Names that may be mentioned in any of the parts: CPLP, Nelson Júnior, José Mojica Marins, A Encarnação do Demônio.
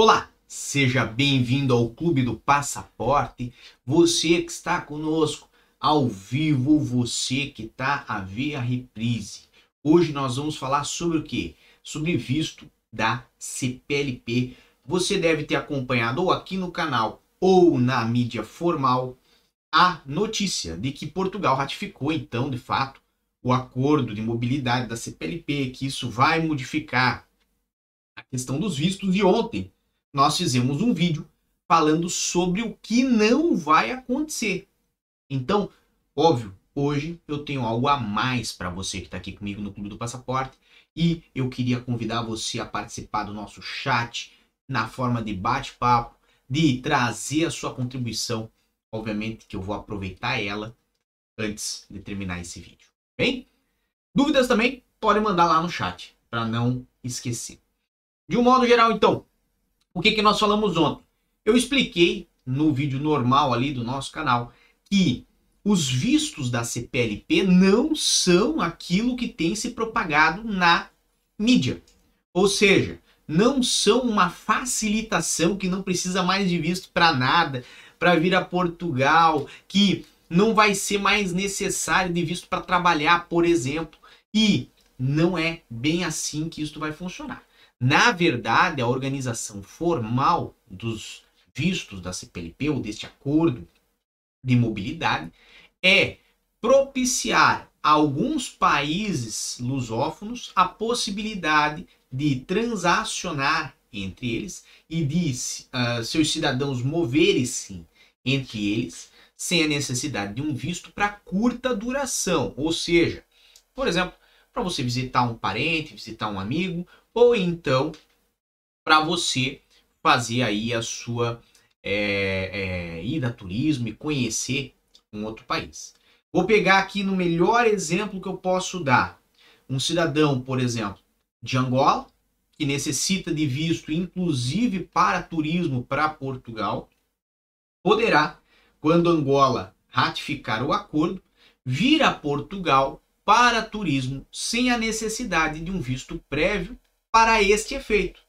Olá, seja bem-vindo ao Clube do Passaporte, você que está conosco ao vivo, você que está a ver a reprise. Hoje nós vamos falar sobre o quê? Sobre visto da CPLP. Você deve ter acompanhado ou aqui no canal ou na mídia formal a notícia de que Portugal ratificou então, de fato, o acordo de mobilidade da CPLP, que isso vai modificar a questão dos vistos, e ontem nós fizemos um vídeo falando sobre o que não vai acontecer. Então, óbvio, hoje eu tenho algo a mais para você que está aqui comigo no Clube do Passaporte, e eu queria convidar você a participar do nosso chat na forma de bate-papo, de trazer a sua contribuição. Obviamente que eu vou aproveitar ela antes de terminar esse vídeo. Bem, dúvidas também pode mandar lá no chat, para não esquecer. De um modo geral, então, o que nós falamos ontem? Eu expliquei no vídeo normal ali do nosso canal que os vistos da CPLP não são aquilo que tem se propagado na mídia. Ou seja, não são uma facilitação que não precisa mais de visto para nada, para vir a Portugal, que não vai ser mais necessário de visto para trabalhar, por exemplo. E não é bem assim que isso vai funcionar. Na verdade, a organização formal dos vistos da CPLP, ou deste acordo de mobilidade, é propiciar a alguns países lusófonos a possibilidade de transacionar entre eles e de seus cidadãos moverem-se entre eles sem a necessidade de um visto para curta duração. Ou seja, por exemplo, para você visitar um parente, visitar um amigo, ou então para você fazer aí a sua ida a turismo e conhecer um outro país. Vou pegar aqui no melhor exemplo que eu posso dar. Um cidadão, por exemplo, de Angola, que necessita de visto inclusive para turismo para Portugal, poderá, quando Angola ratificar o acordo, vir a Portugal para turismo sem a necessidade de um visto prévio para este efeito.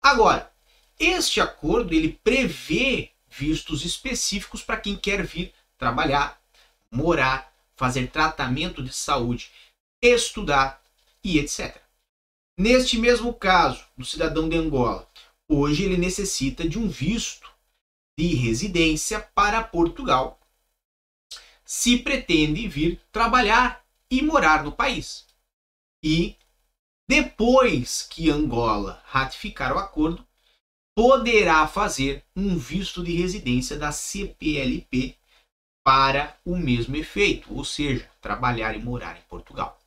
Agora, este acordo ele prevê vistos específicos para quem quer vir trabalhar, morar, fazer tratamento de saúde, estudar e etc. Neste mesmo caso, do cidadão de Angola, hoje ele necessita de um visto de residência para Portugal, se pretende vir trabalhar e morar no país. E depois que Angola ratificar o acordo, poderá fazer um visto de residência da CPLP para o mesmo efeito, ou seja, trabalhar e morar em Portugal.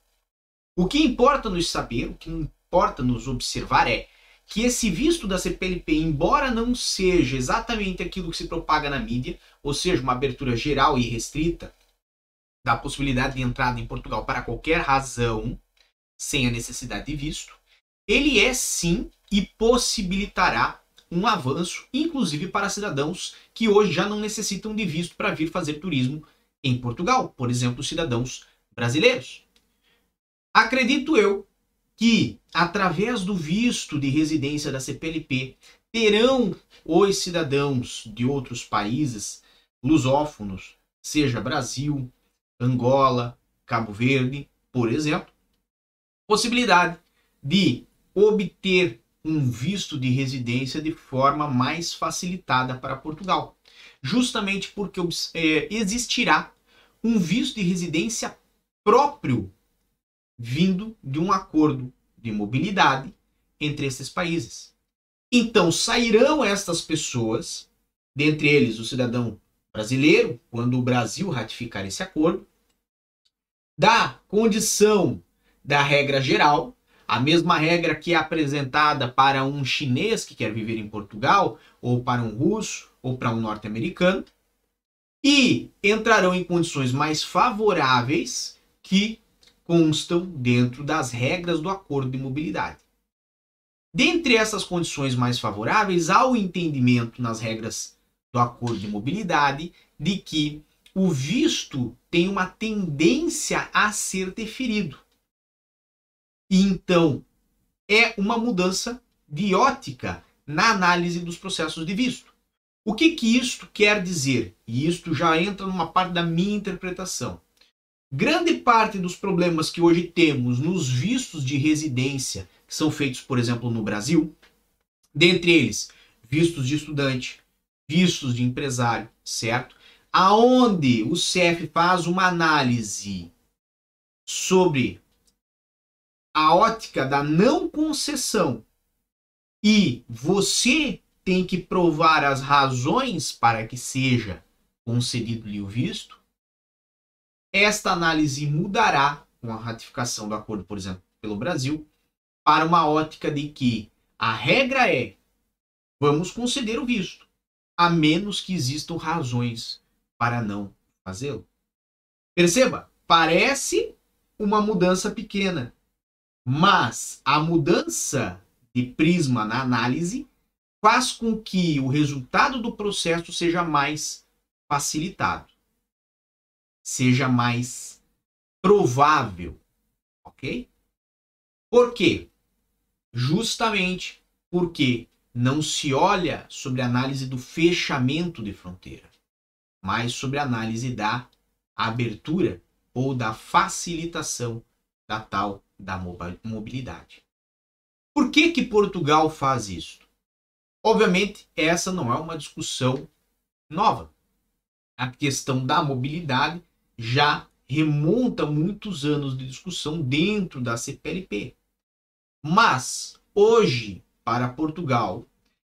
O que importa nos saber, o que importa nos observar é que esse visto da CPLP, embora não seja exatamente aquilo que se propaga na mídia, ou seja, uma abertura geral e restrita da possibilidade de entrada em Portugal para qualquer razão, sem a necessidade de visto, ele é sim e possibilitará um avanço, inclusive para cidadãos que hoje já não necessitam de visto para vir fazer turismo em Portugal, por exemplo, cidadãos brasileiros. Acredito eu que, através do visto de residência da CPLP, terão os cidadãos de outros países lusófonos, seja Brasil, Angola, Cabo Verde, por exemplo, possibilidade de obter um visto de residência de forma mais facilitada para Portugal, justamente porque existirá um visto de residência próprio vindo de um acordo de mobilidade entre esses países. Então sairão estas pessoas, dentre eles o cidadão brasileiro, quando o Brasil ratificar esse acordo, da condição da regra geral, a mesma regra que é apresentada para um chinês que quer viver em Portugal, ou para um russo, ou para um norte-americano, e entrarão em condições mais favoráveis que constam dentro das regras do acordo de mobilidade. Dentre essas condições mais favoráveis, há o entendimento nas regras do acordo de mobilidade de que o visto tem uma tendência a ser deferido. Então, é uma mudança de ótica na análise dos processos de visto. O que que isto quer dizer? E isto já entra numa parte da minha interpretação. Grande parte dos problemas que hoje temos nos vistos de residência, que são feitos, por exemplo, no Brasil, dentre eles, vistos de estudante, vistos de empresário, certo? Aonde o CEF faz uma análise sobre a ótica da não concessão e você tem que provar as razões para que seja concedido-lhe o visto, esta análise mudará com a ratificação do acordo, por exemplo, pelo Brasil, para uma ótica de que a regra é vamos conceder o visto, a menos que existam razões para não fazê-lo. Perceba, parece uma mudança pequena, mas a mudança de prisma na análise faz com que o resultado do processo seja mais facilitado, seja mais provável, ok? Por quê? Justamente porque não se olha sobre a análise do fechamento de fronteira, mas sobre a análise da abertura ou da facilitação da tal da mobilidade. Por que que Portugal faz isso? Obviamente, essa não é uma discussão nova. A questão da mobilidade já remonta a muitos anos de discussão dentro da CPLP. Mas, hoje, para Portugal,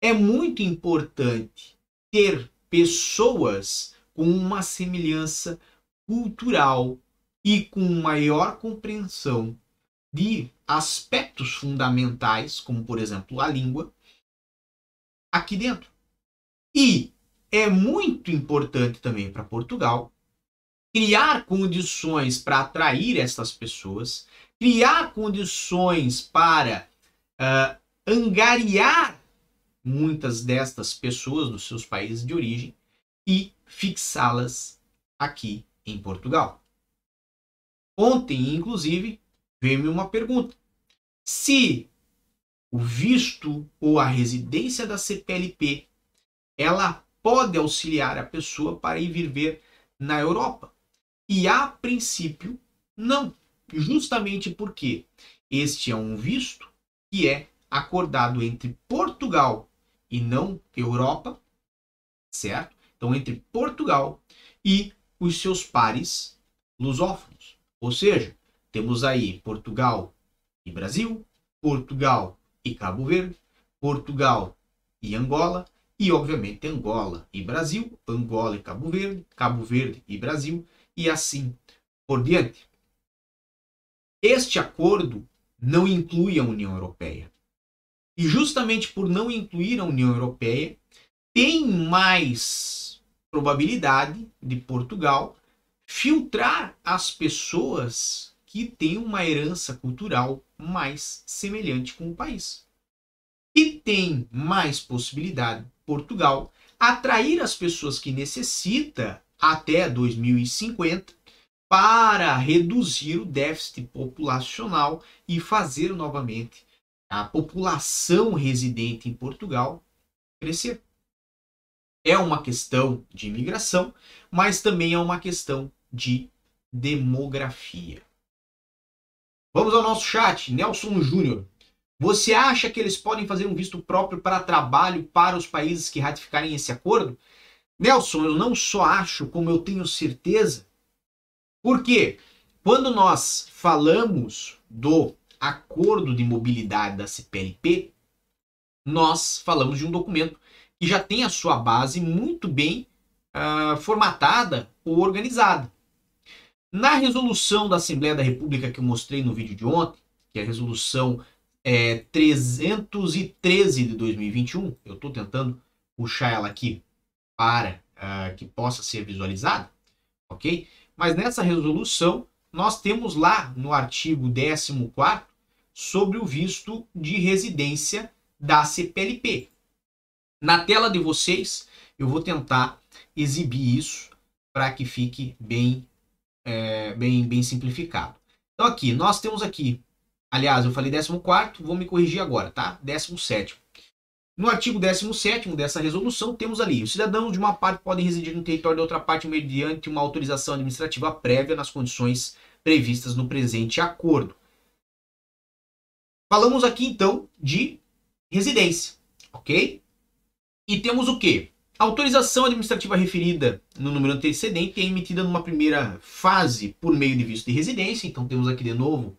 é muito importante ter pessoas com uma semelhança cultural e com maior compreensão de aspectos fundamentais, como, por exemplo, a língua, aqui dentro. E é muito importante também para Portugal criar condições para atrair essas pessoas, criar condições para angariar muitas destas pessoas dos seus países de origem e fixá-las aqui em Portugal. Ontem, inclusive, veio-me uma pergunta. Se o visto ou a residência da CPLP, ela pode auxiliar a pessoa para ir viver na Europa. E a princípio, não. Justamente porque este é um visto que é acordado entre Portugal e não Europa, certo? Então, entre Portugal e os seus pares lusófonos. Ou seja, temos aí Portugal e Brasil, Portugal e Cabo Verde, Portugal e Angola, e obviamente Angola e Brasil, Angola e Cabo Verde e Brasil, e assim por diante. Este acordo não inclui a União Europeia. E justamente por não incluir a União Europeia, tem mais probabilidade de Portugal filtrar as pessoas que tem uma herança cultural mais semelhante com o país. E tem mais possibilidade Portugal atrair as pessoas que necessita até 2050 para reduzir o déficit populacional e fazer novamente a população residente em Portugal crescer. É uma questão de imigração, mas também é uma questão de demografia. Vamos ao nosso chat, Nelson Júnior. Você acha que eles podem fazer um visto próprio para trabalho para os países que ratificarem esse acordo? Nelson, eu não só acho, como eu tenho certeza. Porque quando nós falamos do acordo de mobilidade da CPLP, nós falamos de um documento que já tem a sua base muito bem formatada ou organizada. Na resolução da Assembleia da República que eu mostrei no vídeo de ontem, que é a resolução 313 de 2021, eu estou tentando puxar ela aqui para que possa ser visualizada, ok? Mas nessa resolução, nós temos lá no artigo 14º sobre o visto de residência da CPLP. Na tela de vocês, eu vou tentar exibir isso para que fique bem bem simplificado. Então aqui, nós temos aqui, aliás, eu falei 14º, vou me corrigir agora, tá? 17º. No artigo 17º dessa resolução, temos ali: os cidadãos de uma parte podem residir no território da outra parte mediante uma autorização administrativa prévia nas condições previstas no presente acordo. Falamos aqui, então, de residência, ok? E temos o quê? A autorização administrativa referida no número antecedente é emitida numa primeira fase por meio de visto de residência. Então, temos aqui de novo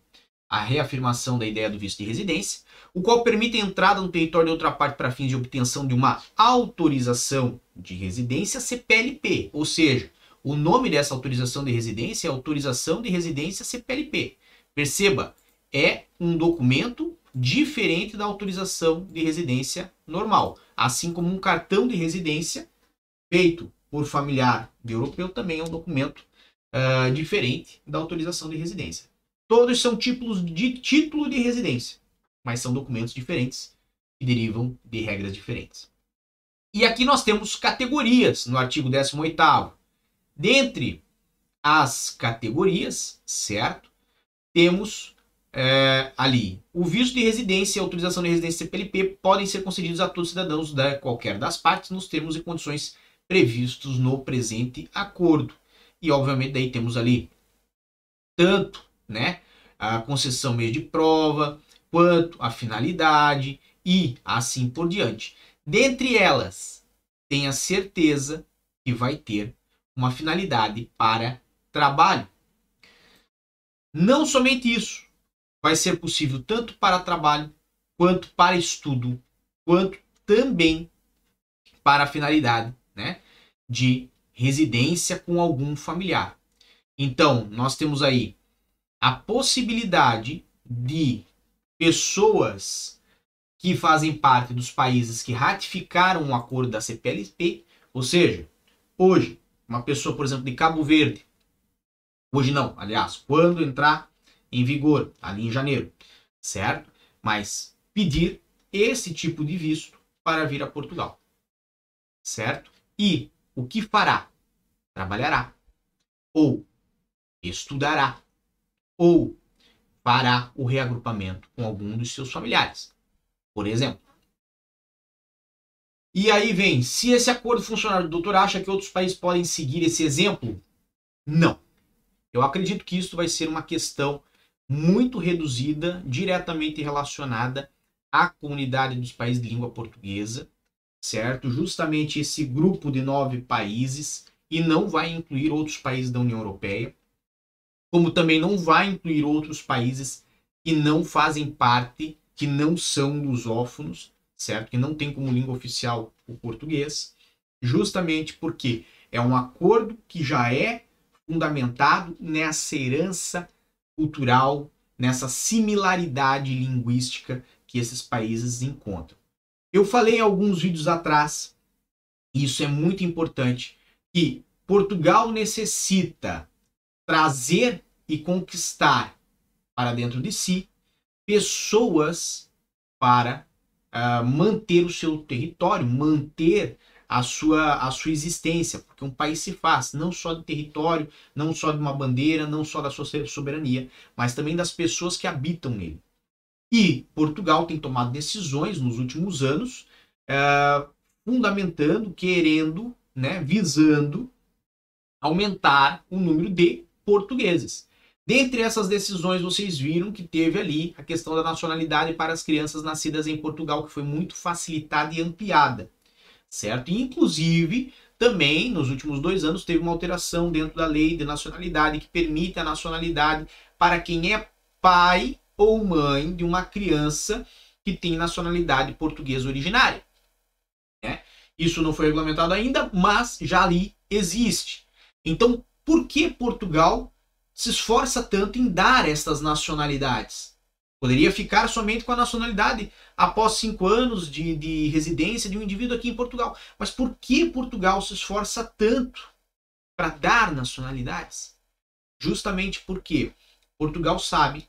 a reafirmação da ideia do visto de residência, o qual permite a entrada no território de outra parte para fins de obtenção de uma autorização de residência CPLP. Ou seja, o nome dessa autorização de residência é autorização de residência CPLP. Perceba, é um documento diferente da autorização de residência normal. Assim como um cartão de residência feito por familiar de europeu também é um documento diferente da autorização de residência. Todos são títulos de título de residência, mas são documentos diferentes que derivam de regras diferentes. E aqui nós temos categorias no artigo 18º. Dentre as categorias, certo, temos ali o visto de residência e a autorização de residência CPLP podem ser concedidos a todos os cidadãos de qualquer das partes nos termos e condições previstos no presente acordo. E obviamente daí temos ali tanto, né, a concessão meio de prova, quanto a finalidade e assim por diante. Dentre elas, tenha certeza que vai ter uma finalidade para trabalho. Não somente isso, vai ser possível tanto para trabalho, quanto para estudo, quanto também para a finalidade, né, de residência com algum familiar. Então, nós temos aí a possibilidade de pessoas que fazem parte dos países que ratificaram o acordo da CPLP, ou seja, hoje, uma pessoa, por exemplo, de Cabo Verde, hoje não, aliás, quando entrar em vigor, ali em janeiro, certo? Mas pedir esse tipo de visto para vir a Portugal, certo? E o que fará? Trabalhará, ou estudará, ou fará o reagrupamento com algum dos seus familiares, por exemplo. E aí vem, se esse acordo funcionar, o doutor acha que outros países podem seguir esse exemplo? Não. Eu acredito que isso vai ser uma questão muito reduzida, diretamente relacionada à comunidade dos países de língua portuguesa, certo? Justamente esse grupo de 9 países, e não vai incluir outros países da União Europeia, como também não vai incluir outros países que não fazem parte, que não são lusófonos, certo? Que não tem como língua oficial o português, justamente porque é um acordo que já é fundamentado nessa herança cultural, nessa similaridade linguística que esses países encontram. Eu falei em alguns vídeos atrás, e isso é muito importante, que Portugal necessita trazer e conquistar para dentro de si pessoas para manter o seu território, manter a sua existência, porque um país se faz não só de território, não só de uma bandeira, não só da sua soberania, mas também das pessoas que habitam nele. E Portugal tem tomado decisões nos últimos anos, fundamentando, querendo, né, visando aumentar o número de portugueses. Dentre essas decisões, vocês viram que teve ali a questão da nacionalidade para as crianças nascidas em Portugal, que foi muito facilitada e ampliada, certo? E, inclusive, também, nos últimos 2 anos, teve uma alteração dentro da lei de nacionalidade que permite a nacionalidade para quem é pai ou mãe de uma criança que tem nacionalidade portuguesa originária, né? Isso não foi regulamentado ainda, mas já ali existe. Então, por que Portugal se esforça tanto em dar estas nacionalidades? Poderia ficar somente com a nacionalidade após 5 anos de residência de um indivíduo aqui em Portugal. Mas por que Portugal se esforça tanto para dar nacionalidades? Justamente porque Portugal sabe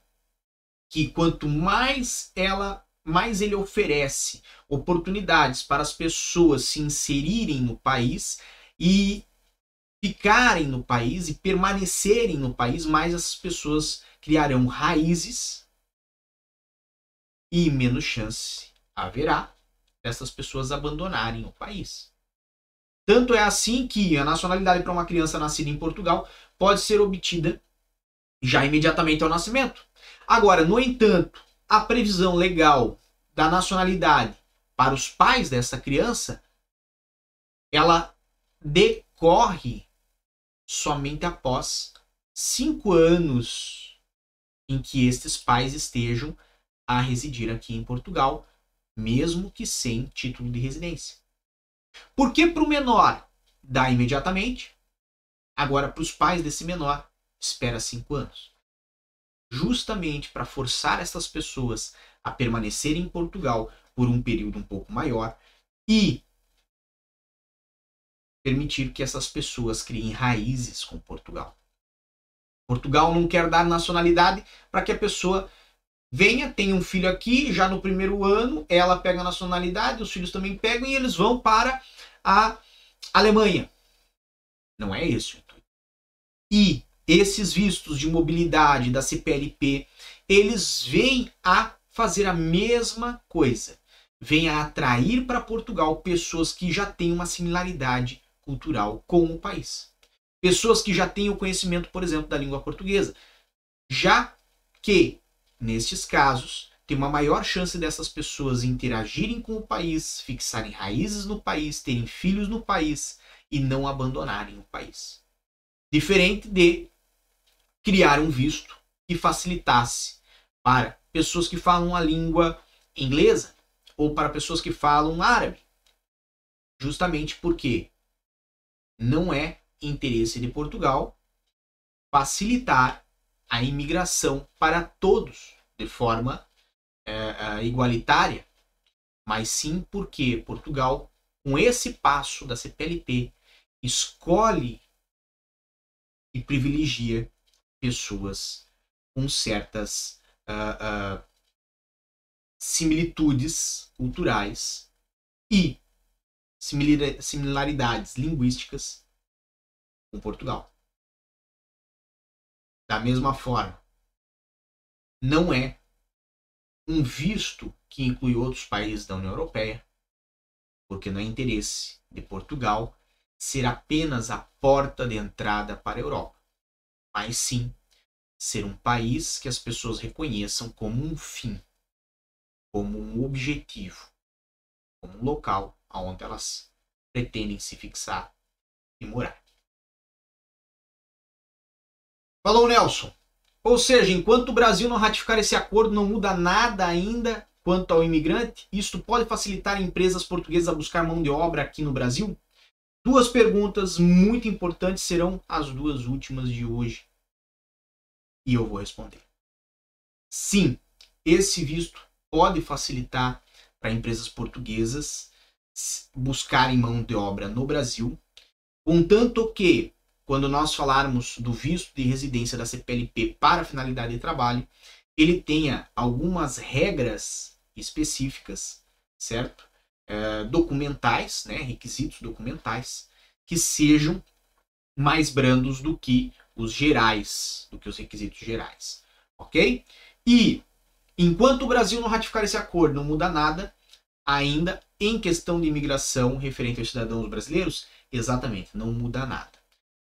que quanto mais ele oferece oportunidades para as pessoas se inserirem no país e ficarem no país e permanecerem no país, mais essas pessoas criarão raízes e menos chance haverá dessas pessoas abandonarem o país. Tanto é assim que a nacionalidade para uma criança nascida em Portugal pode ser obtida já imediatamente ao nascimento. Agora, no entanto, a previsão legal da nacionalidade para os pais dessa criança, ela decorre somente após 5 anos em que estes pais estejam a residir aqui em Portugal, mesmo que sem título de residência. Por que para o menor dá imediatamente? Agora, para os pais desse menor, espera 5 anos. Justamente para forçar essas pessoas a permanecerem em Portugal por um período um pouco maior e permitir que essas pessoas criem raízes com Portugal. Portugal não quer dar nacionalidade para que a pessoa venha, tenha um filho aqui, já no primeiro ano ela pega a nacionalidade, os filhos também pegam e eles vão para a Alemanha. Não é isso. E esses vistos de mobilidade da CPLP, eles vêm a fazer a mesma coisa. Vêm a atrair para Portugal pessoas que já têm uma similaridade cultural com o país. Pessoas que já têm o conhecimento, por exemplo, da língua portuguesa. Já que, nestes casos, tem uma maior chance dessas pessoas interagirem com o país, fixarem raízes no país, terem filhos no país e não abandonarem o país. Diferente de criar um visto que facilitasse para pessoas que falam a língua inglesa ou para pessoas que falam árabe. Justamente porque não é interesse de Portugal facilitar a imigração para todos de forma igualitária, mas sim porque Portugal, com esse passo da CPLP, escolhe e privilegia pessoas com certas similitudes culturais e similaridades linguísticas com Portugal. Da mesma forma, não é um visto que inclui outros países da União Europeia, porque não é interesse de Portugal ser apenas a porta de entrada para a Europa, mas sim ser um país que as pessoas reconheçam como um fim, como um objetivo, como um local aonde elas pretendem se fixar e morar. Falou, Nelson. Ou seja, enquanto o Brasil não ratificar esse acordo, não muda nada ainda quanto ao imigrante? Isto pode facilitar empresas portuguesas a buscar mão de obra aqui no Brasil? 2 perguntas muito importantes, serão as 2 últimas de hoje. E eu vou responder. Sim, esse visto pode facilitar para empresas portuguesas buscarem mão de obra no Brasil, contanto que, quando nós falarmos do visto de residência da CPLP para finalidade de trabalho, ele tenha algumas regras específicas, certo? Documentais, né, requisitos documentais que sejam mais brandos do que os gerais, do que os requisitos gerais, ok? E enquanto o Brasil não ratificar esse acordo, não muda nada ainda em questão de imigração referente aos cidadãos brasileiros, exatamente, não muda nada.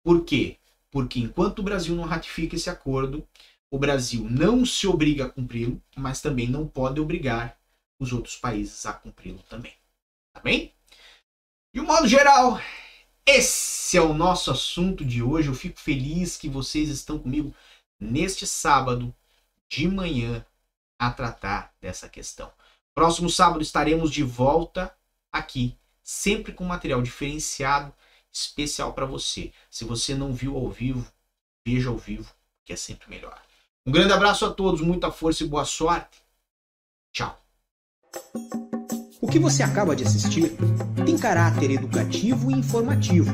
Por quê? Porque enquanto o Brasil não ratifica esse acordo, o Brasil não se obriga a cumpri-lo, mas também não pode obrigar os outros países a cumpri-lo também. Tá bem? De um modo geral, esse é o nosso assunto de hoje. Eu fico feliz que vocês estão comigo neste sábado de manhã a tratar dessa questão. Próximo sábado estaremos de volta aqui, sempre com material diferenciado, especial para você. Se você não viu ao vivo, veja ao vivo, que é sempre melhor. Um grande abraço a todos, muita força e boa sorte. Tchau. O que você acaba de assistir tem caráter educativo e informativo.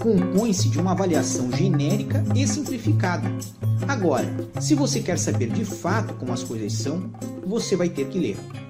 Compõe-se de uma avaliação genérica e simplificada. Agora, se você quer saber de fato como as coisas são, você vai ter que ler.